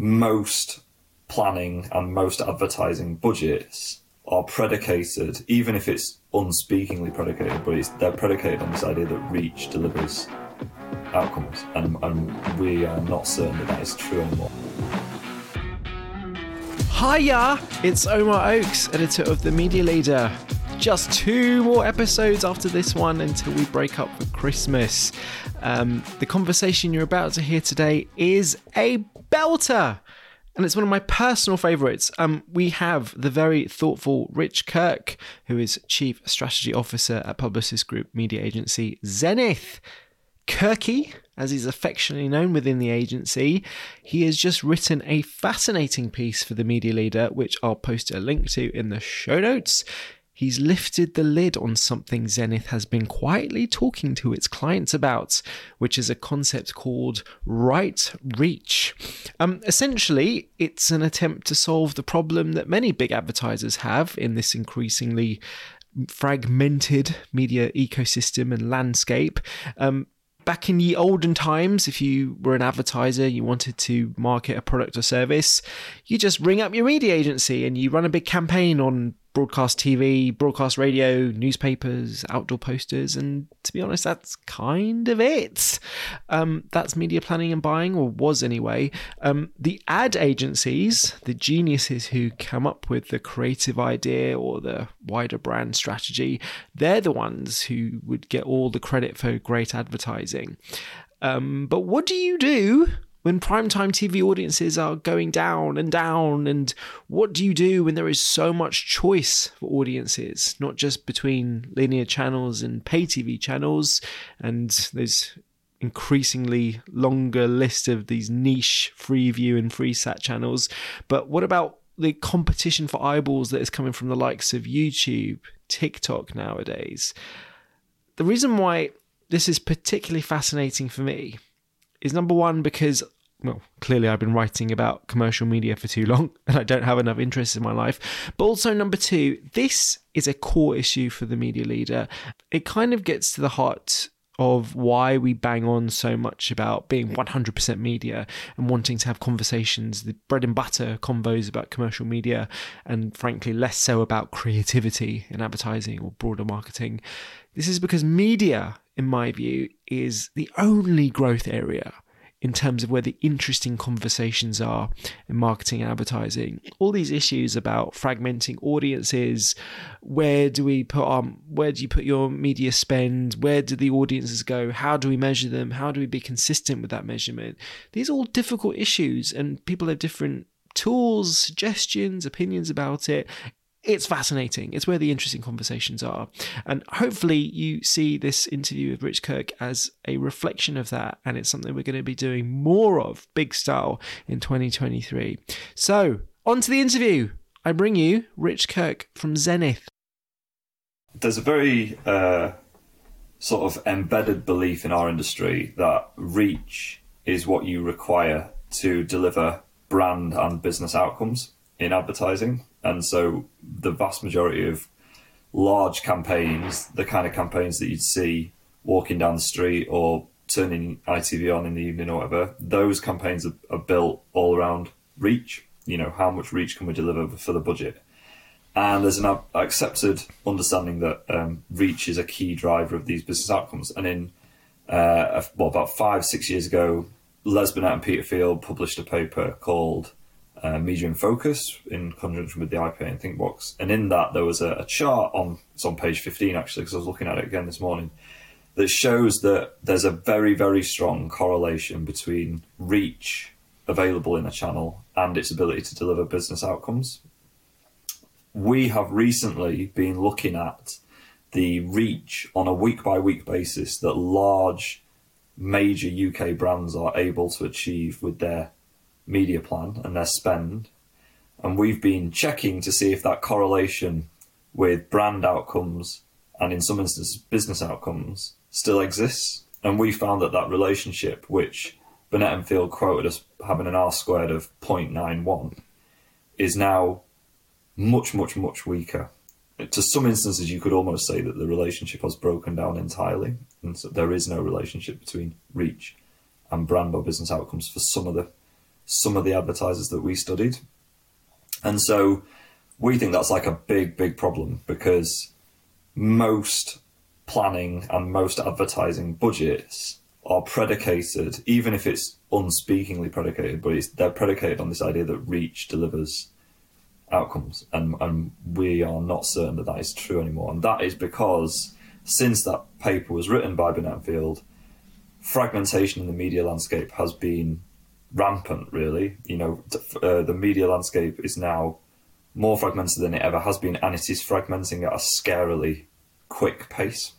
most planning and most advertising budgets are predicated, even if it's unspeakingly predicated, but they're predicated on this idea that reach delivers outcomes, and we are not certain that that is true or not. Hiya, it's Omar Oakes, editor of The Media Leader. Just two more episodes after this one until we break up for Christmas. The conversation you're about to hear today is a belter, and it's one of my personal favourites. We have the very thoughtful Rich Kirk, who is Chief Strategy Officer at Publicis Group media agency Zenith. Kirky, as he's affectionately known within the agency, he has just written a fascinating piece for The Media Leader, which I'll post a link to in the show notes. He's lifted the lid on something Zenith has been quietly talking to its clients about, which is a concept called Right Reach. Essentially, it's an attempt to solve the problem that many big advertisers have in this increasingly fragmented media ecosystem and landscape. Back in ye olden times, if you were an advertiser, you wanted to market a product or service, you just ring up your media agency and you run a big campaign on broadcast TV, broadcast radio, newspapers, outdoor posters, and to be honest, that's kind of it. That's media planning and buying, or was anyway. The ad agencies, the geniuses who come up with the creative idea or the wider brand strategy, they're the ones who would get all the credit for great advertising. But what do you do when primetime TV audiences are going down, and what do you do when there is so much choice for audiences, not just between linear channels and pay TV channels, and there's increasingly longer list of these niche Freeview and Freesat channels, but what about the competition for eyeballs that is coming from the likes of YouTube, TikTok nowadays? The reason why this is particularly fascinating for me is number one, because, well, clearly I've been writing about commercial media for too long and I don't have enough interest in my life. But also number two, this is a core issue for The Media Leader. It kind of gets to the heart of why we bang on so much about being 100% media and wanting to have conversations, the bread and butter convos about commercial media, and frankly, less so about creativity in advertising or broader marketing. This is because media, in my view, is the only growth area in terms of where the interesting conversations are in marketing and advertising. All these issues about fragmenting audiences, where do you put your media spend, where do the audiences go, how do we measure them, how do we be consistent with that measurement? These are all difficult issues and people have different tools, suggestions, opinions about it. It's fascinating. It's where the interesting conversations are. And hopefully you see this interview with Rich Kirk as a reflection of that. And it's something we're going to be doing more of, big style, in 2023. So on to the interview. I bring you Rich Kirk from Zenith. There's a very sort of embedded belief in our industry that reach is what you require to deliver brand and business outcomes in advertising. And so the vast majority of large campaigns, the kind of campaigns that you'd see walking down the street or turning ITV on in the evening or whatever, those campaigns are built all around reach. You know, how much reach can we deliver for the budget? And there's an accepted understanding that reach is a key driver of these business outcomes. And in about 5-6 years ago, Les Binet and Peter Field published a paper called Media in Focus, in conjunction with the IPA and Thinkbox. And in that, there was a chart on, it's on page 15, actually, because I was looking at it again this morning, that shows that there's a very, very strong correlation between reach available in a channel and its ability to deliver business outcomes. We have recently been looking at the reach on a week-by-week basis that large, major UK brands are able to achieve with their media plan and their spend, and we've been checking to see if that correlation with brand outcomes and in some instances business outcomes still exists. And we found that that relationship, which Binet and Field quoted as having an R squared of 0.91, is now much, much, much weaker. To some instances, you could almost say that the relationship has broken down entirely, and so there is no relationship between reach and brand or business outcomes for some of the some of the advertisers that we studied. And so we think that's like a big, big problem, because most planning and most advertising budgets are predicated, even if it's unspeakingly predicated, but they're predicated on this idea that reach delivers outcomes. And we are not certain that that is true anymore. And that is because since that paper was written by Binet and Field, fragmentation in the media landscape has been rampant, really. You know, the media landscape is now more fragmented than it ever has been, and it is fragmenting at a scarily quick pace.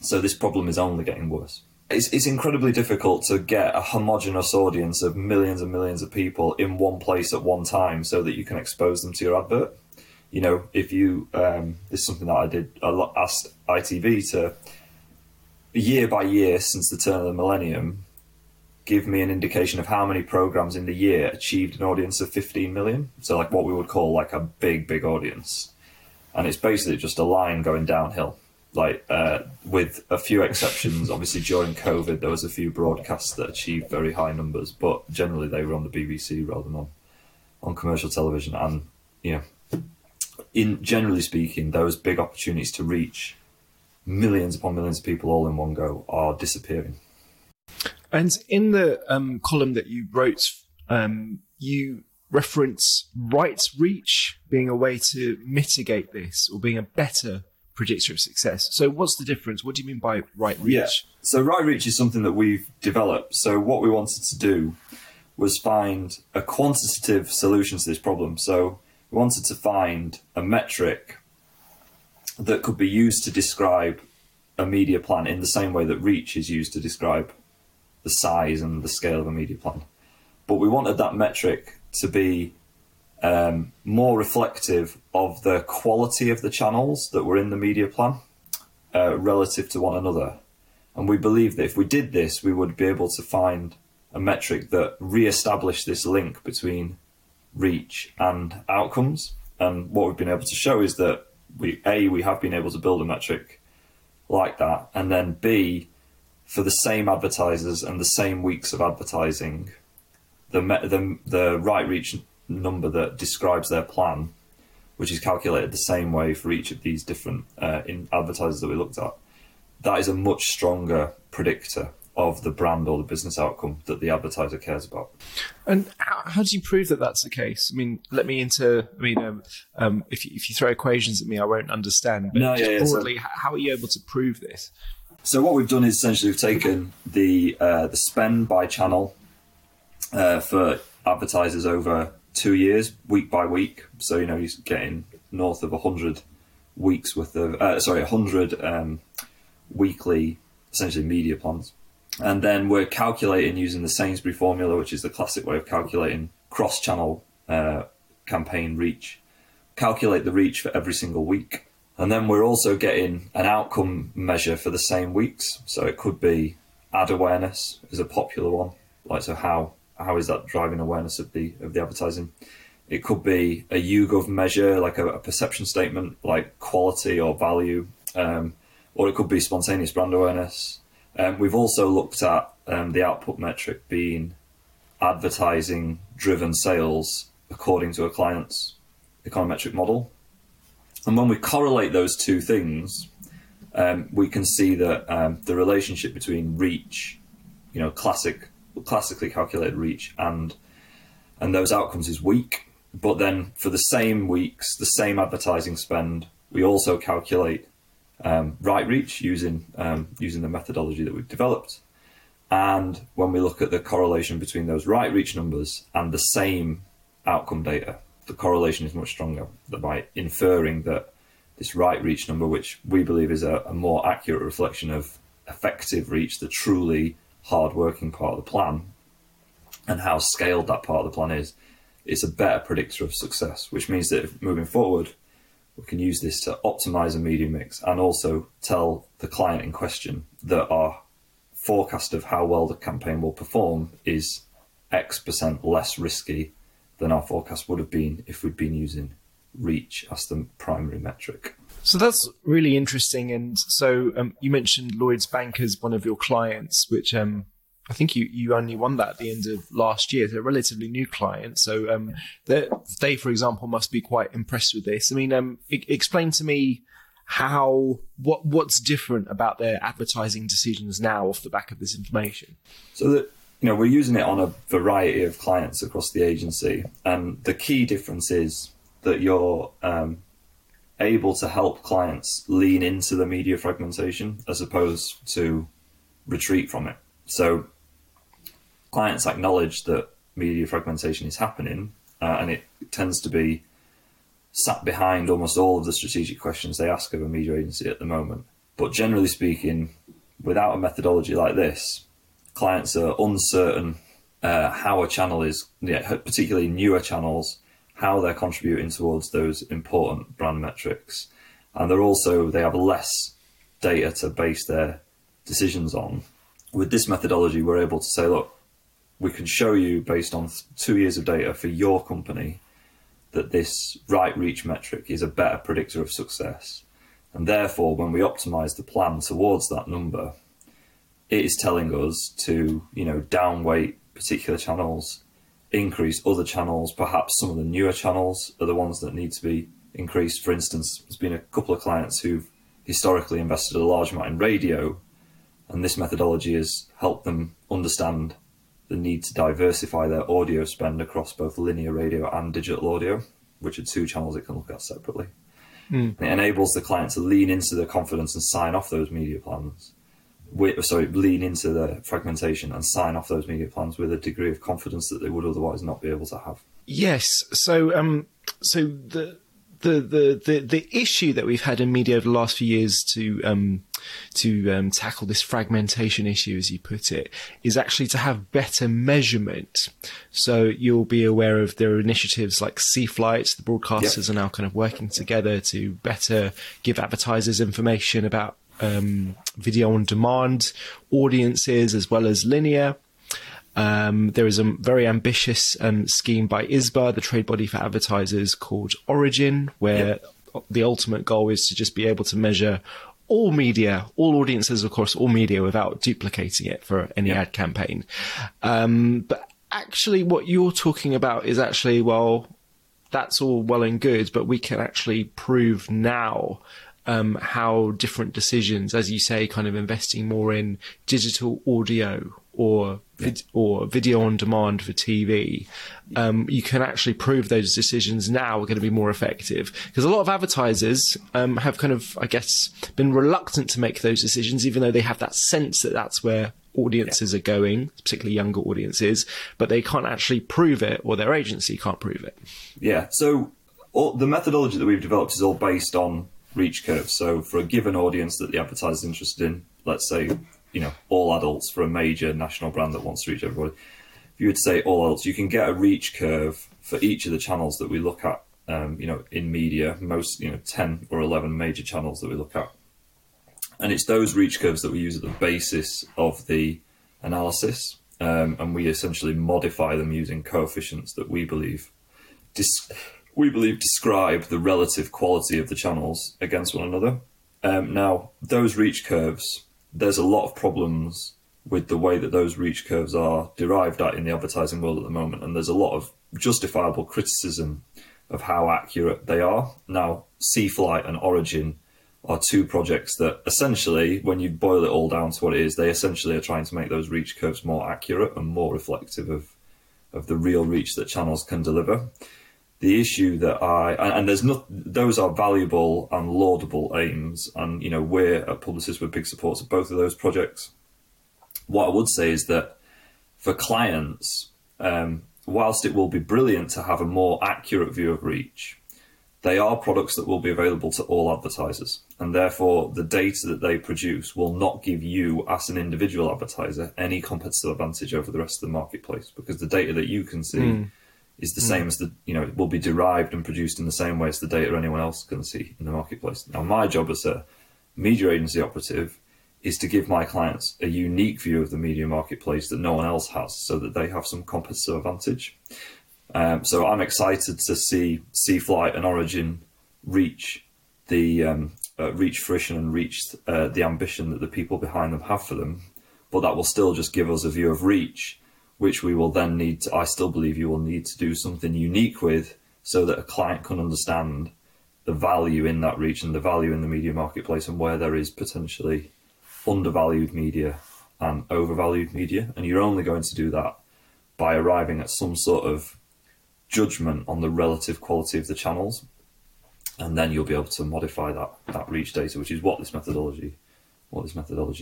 So this problem is only getting worse. It's incredibly difficult to get a homogenous audience of millions and millions of people in one place at one time so that you can expose them to your advert. You know, if you, this is something that I did, I asked ITV to, year by year since the turn of the millennium, give me an indication of how many programs in the year achieved an audience of 15 million. So like what we would call like a big, big audience. And it's basically just a line going downhill, like with a few exceptions. Obviously during COVID, there was a few broadcasts that achieved very high numbers, but generally they were on the BBC rather than on commercial television. And, you know, in generally speaking, those big opportunities to reach millions upon millions of people all in one go are disappearing. And in the column that you wrote, you reference Right Reach being a way to mitigate this, or being a better predictor of success. So what's the difference? What do you mean by Right Reach? Yeah. So Right Reach is something that we've developed. So what we wanted to do was find a quantitative solution to this problem. So we wanted to find a metric that could be used to describe a media plan in the same way that reach is used to describe the size and the scale of a media plan. But we wanted that metric to be more reflective of the quality of the channels that were in the media plan relative to one another. And we believe that if we did this, we would be able to find a metric that re-established this link between reach and outcomes. And what we've been able to show is that we have been able to build a metric like that, and then B, for the same advertisers and the same weeks of advertising, the Right Reach number that describes their plan, which is calculated the same way for each of these different advertisers that we looked at, that is a much stronger predictor of the brand or the business outcome that the advertiser cares about. And how do you prove that that's the case? I mean, if you throw equations at me, I won't understand. But how are you able to prove this? So what we've done is essentially we've taken the spend by channel for advertisers over 2 years, week by week. So, you know, you're getting north of 100 weeks worth of, 100 weekly, essentially media plans. And then we're calculating using the Sainsbury formula, which is the classic way of calculating cross-channel campaign reach. Calculate the reach for every single week. And then we're also getting an outcome measure for the same weeks. So it could be ad awareness is a popular one. Like, so how is that driving awareness of the advertising? It could be a YouGov measure, like a perception statement, like quality or value, or it could be spontaneous brand awareness. We've also looked at the output metric being advertising-driven sales according to a client's econometric model. And when we correlate those two things, we can see that the relationship between reach, you know, classically calculated reach, and those outcomes is weak. But then for the same weeks, the same advertising spend, we also calculate Right Reach using the methodology that we've developed. And when we look at the correlation between those Right Reach numbers and the same outcome data, the correlation is much stronger, by inferring that this Right Reach number, which we believe is a more accurate reflection of effective reach, the truly hard-working part of the plan, and how scaled that part of the plan is, it's a better predictor of success, which means that if moving forward, we can use this to optimize a media mix and also tell the client in question that our forecast of how well the campaign will perform is X% less risky than our forecast would have been if we'd been using reach as the primary metric. So that's really interesting. And so you mentioned Lloyd's Bank as one of your clients, which I think you only won that at the end of last year. They're a relatively new client. So they, for example, must be quite impressed with this. I mean, explain to me what's different about their advertising decisions now off the back of this information. So that, you know, we're using it on a variety of clients across the agency. The key difference is that you're able to help clients lean into the media fragmentation as opposed to retreat from it. So clients acknowledge that media fragmentation is happening, and it tends to be sat behind almost all of the strategic questions they ask of a media agency at the moment. But generally speaking, without a methodology like this, clients are uncertain how a channel is, particularly newer channels, how they're contributing towards those important brand metrics. And they're also, they have less data to base their decisions on. With this methodology, we're able to say, look, we can show you based on 2 years of data for your company that this Right Reach metric is a better predictor of success. And therefore, when we optimize the plan towards that number, it is telling us to, you know, downweight particular channels, increase other channels. Perhaps some of the newer channels are the ones that need to be increased. For instance, there's been a couple of clients who've historically invested a large amount in radio, and this methodology has helped them understand the need to diversify their audio spend across both linear radio and digital audio, which are two channels it can look at separately. Mm. It enables the client to lean into their confidence and sign off those media plans. Lean into the fragmentation and sign off those media plans with a degree of confidence that they would otherwise not be able to have. Yes. So, the issue that we've had in media over the last few years to tackle this fragmentation issue, as you put it, is actually to have better measurement. So you'll be aware of there are initiatives like C-Flight. The broadcasters are now kind of working together to better give advertisers information about video on demand audiences as well as linear. There is a very ambitious scheme by ISBA, the trade body for advertisers, called Origin, where the ultimate goal is to just be able to measure all media, all audiences, of course, all media without duplicating it for any ad campaign. But actually what you're talking about is actually, well, that's all well and good, but we can actually prove now how different decisions, as you say, kind of investing more in digital audio or video on demand for TV, you can actually prove those decisions now are going to be more effective. Because a lot of advertisers have kind of, I guess, been reluctant to make those decisions, even though they have that sense that that's where audiences are going, particularly younger audiences, but they can't actually prove it, or their agency can't prove it. Yeah, so the methodology that we've developed is all based on reach curves. So for a given audience that the advertiser is interested in, let's say, you know, all adults for a major national brand that wants to reach everybody. If you would say all adults, you can get a reach curve for each of the channels that we look at, in media, most, 10 or 11 major channels that we look at. And it's those reach curves that we use at the basis of the analysis. And we essentially modify them using coefficients that we believe describe the relative quality of the channels against one another. Now, those reach curves, there's a lot of problems with the way that those reach curves are derived at in the advertising world at the moment. And there's a lot of justifiable criticism of how accurate they are. Now, C-Flight and Origin are two projects that essentially, when you boil it all down to what it is, they essentially are trying to make those reach curves more accurate and more reflective of the real reach that channels can deliver. The issue that those are valuable and laudable aims. And, we're at Publicis, we're big supporters of both of those projects. What I would say is that for clients, whilst it will be brilliant to have a more accurate view of reach, they are products that will be available to all advertisers. And therefore, the data that they produce will not give you, as an individual advertiser, any competitive advantage over the rest of the marketplace, because the data that you can see is the same as it will be derived and produced in the same way as the data anyone else can see in the marketplace. Now, my job as a media agency operative is to give my clients a unique view of the media marketplace that no one else has, so that they have some competitive advantage. So I'm excited to see C-Flight and Origin reach the reach fruition and reach the ambition that the people behind them have for them. but that will still just give us a view of reach, which we will then need to, I still believe you will need to do something unique with so that a client can understand the value in that reach and the value in the media marketplace and where there is potentially undervalued media and overvalued media. And you're only going to do that by arriving at some sort of judgment on the relative quality of the channels. And then you'll be able to modify that reach data, which is what this methodology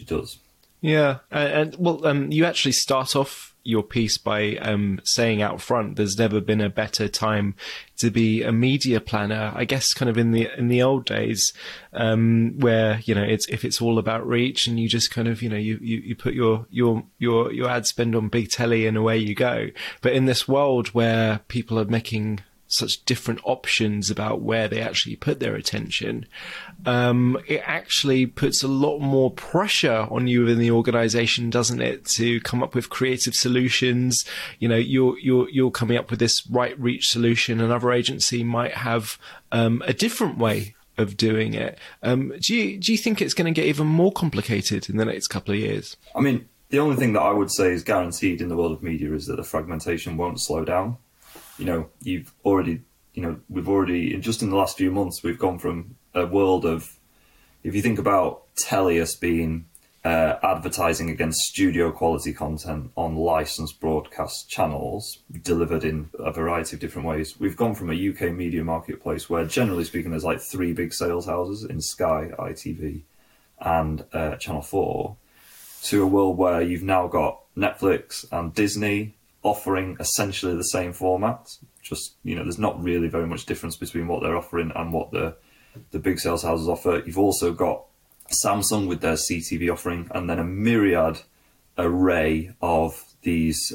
does. Yeah, and well, you actually start off your piece by saying out front, there's never been a better time to be a media planner. I guess kind of in the old days, where it's all about reach, and you just kind of you put your ad spend on big telly and away you go. But in this world where people are making such different options about where they actually put their attention, it actually puts a lot more pressure on you within the organization, doesn't it, to come up with creative solutions. You're coming up with this right reach solution. Another agency might have a different way of doing it. Do you think it's going to get even more complicated in the next couple of years? I mean, the only thing that I would say is guaranteed in the world of media is that the fragmentation won't slow down. Just in the last few months, we've gone from a world of, if you think about Tellius being advertising against studio quality content on licensed broadcast channels, delivered in a variety of different ways. We've gone from a UK media marketplace where, generally speaking, there's like three big sales houses in Sky, ITV and Channel 4, to a world where you've now got Netflix and Disney offering essentially the same format. Just, there's not really very much difference between what they're offering and what the big sales houses offer. You've also got Samsung with their CTV offering, and then a myriad array of these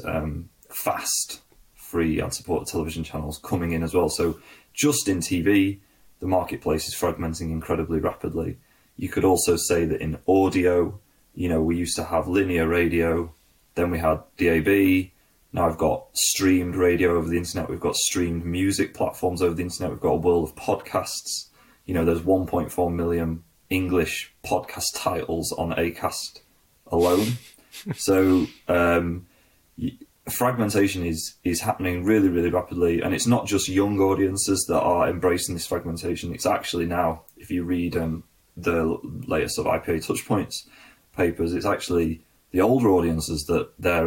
fast, free and supported television channels coming in as well. So just in TV, the marketplace is fragmenting incredibly rapidly. You could also say that in audio, we used to have linear radio, then we had DAB, now I've got streamed radio over the internet, we've got streamed music platforms over the internet, we've got a world of podcasts. There's 1.4 million English podcast titles on Acast alone. So fragmentation is happening really, really rapidly. And it's not just young audiences that are embracing this fragmentation. It's actually now, if you read the latest of IPA Touchpoints papers, it's actually the older audiences that their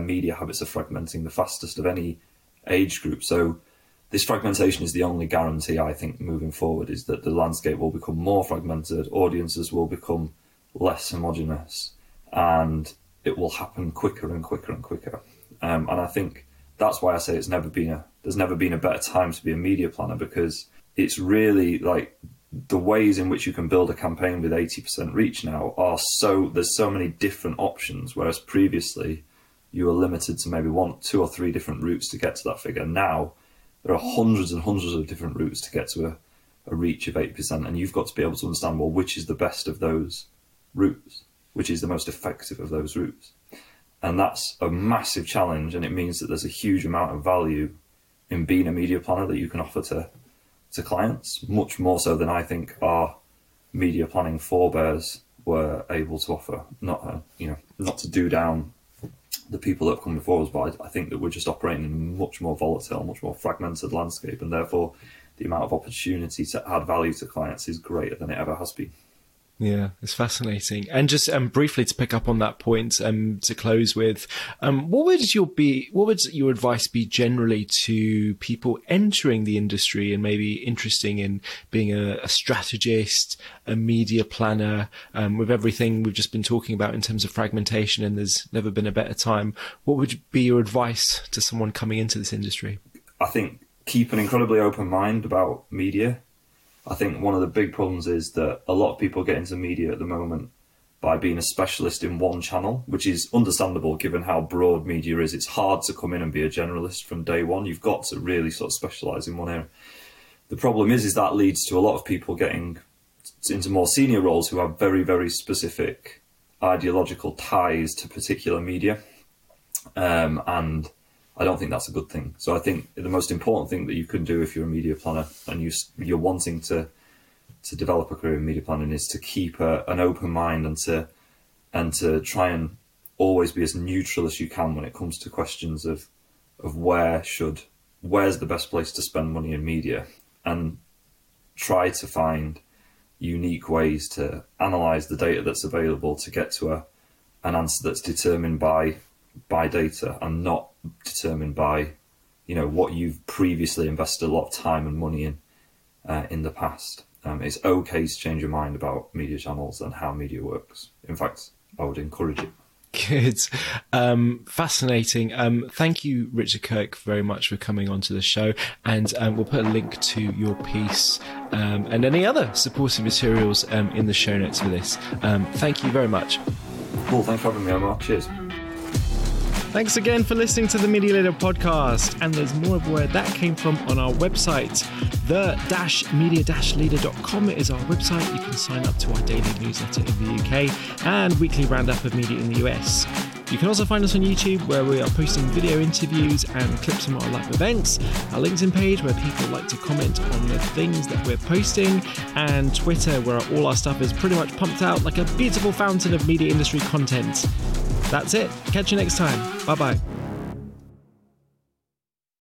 media habits are fragmenting the fastest of any age group. So this fragmentation is the only guarantee, I think, moving forward, is that the landscape will become more fragmented, audiences will become less homogenous, and it will happen quicker and quicker and quicker. And I think that's why I say there's never been a better time to be a media planner, because it's really like, the ways in which you can build a campaign with 80% reach now are there's so many different options, whereas previously you were limited to maybe two or three different routes to get to that figure. Now there are hundreds and hundreds of different routes to get to a reach of 8%, and you've got to be able to understand, well, which is the best of those routes, which is the most effective of those routes. And that's a massive challenge, and it means that there's a huge amount of value in being a media planner that you can offer to clients, much more so than I think our media planning forebears were able to offer. Not to do down the people that have come before us, but I think that we're just operating in a much more volatile, much more fragmented landscape, and therefore the amount of opportunity to add value to clients is greater than it ever has been. Yeah, it's fascinating. And just briefly to pick up on that point, to close with, what would your advice be generally to people entering the industry and maybe interesting in being a strategist, a media planner, with everything we've just been talking about in terms of fragmentation, and there's never been a better time. What would be your advice to someone coming into this industry? I think keep an incredibly open mind about media. I think one of the big problems is that a lot of people get into media at the moment by being a specialist in one channel, which is understandable given how broad media is. It's hard to come in and be a generalist from day one. You've got to really sort of specialise in one area. The problem is that leads to a lot of people getting into more senior roles who have very, very specific ideological ties to particular media. And I don't think that's a good thing. So I think the most important thing that you can do if you're a media planner and you're wanting to to develop a career in media planning is to keep an open mind and to try and always be as neutral as you can when it comes to questions of where's the best place to spend money in media, and try to find unique ways to analyse the data that's available to get to an answer that's determined by data and not determined by, you know, what you've previously invested a lot of time and money in the past. It's okay to change your mind about media channels and how media works. In fact, I would encourage it. Good. Fascinating. Thank you, Richard Kirk, very much for coming onto the show. And we'll put a link to your piece and any other supporting materials in the show notes for this. Thank you very much. Cool. Thanks for having me, Omar. Cheers. Thanks again for listening to the Media Leader podcast. And there's more of where that came from on our website. The-media-leader.com is our website. You can sign up to our daily newsletter in the UK and weekly roundup of media in the US. You can also find us on YouTube, where we are posting video interviews and clips from our live events, our LinkedIn page, where people like to comment on the things that we're posting, and Twitter, where all our stuff is pretty much pumped out like a beautiful fountain of media industry content. That's it. Catch you next time. Bye-bye.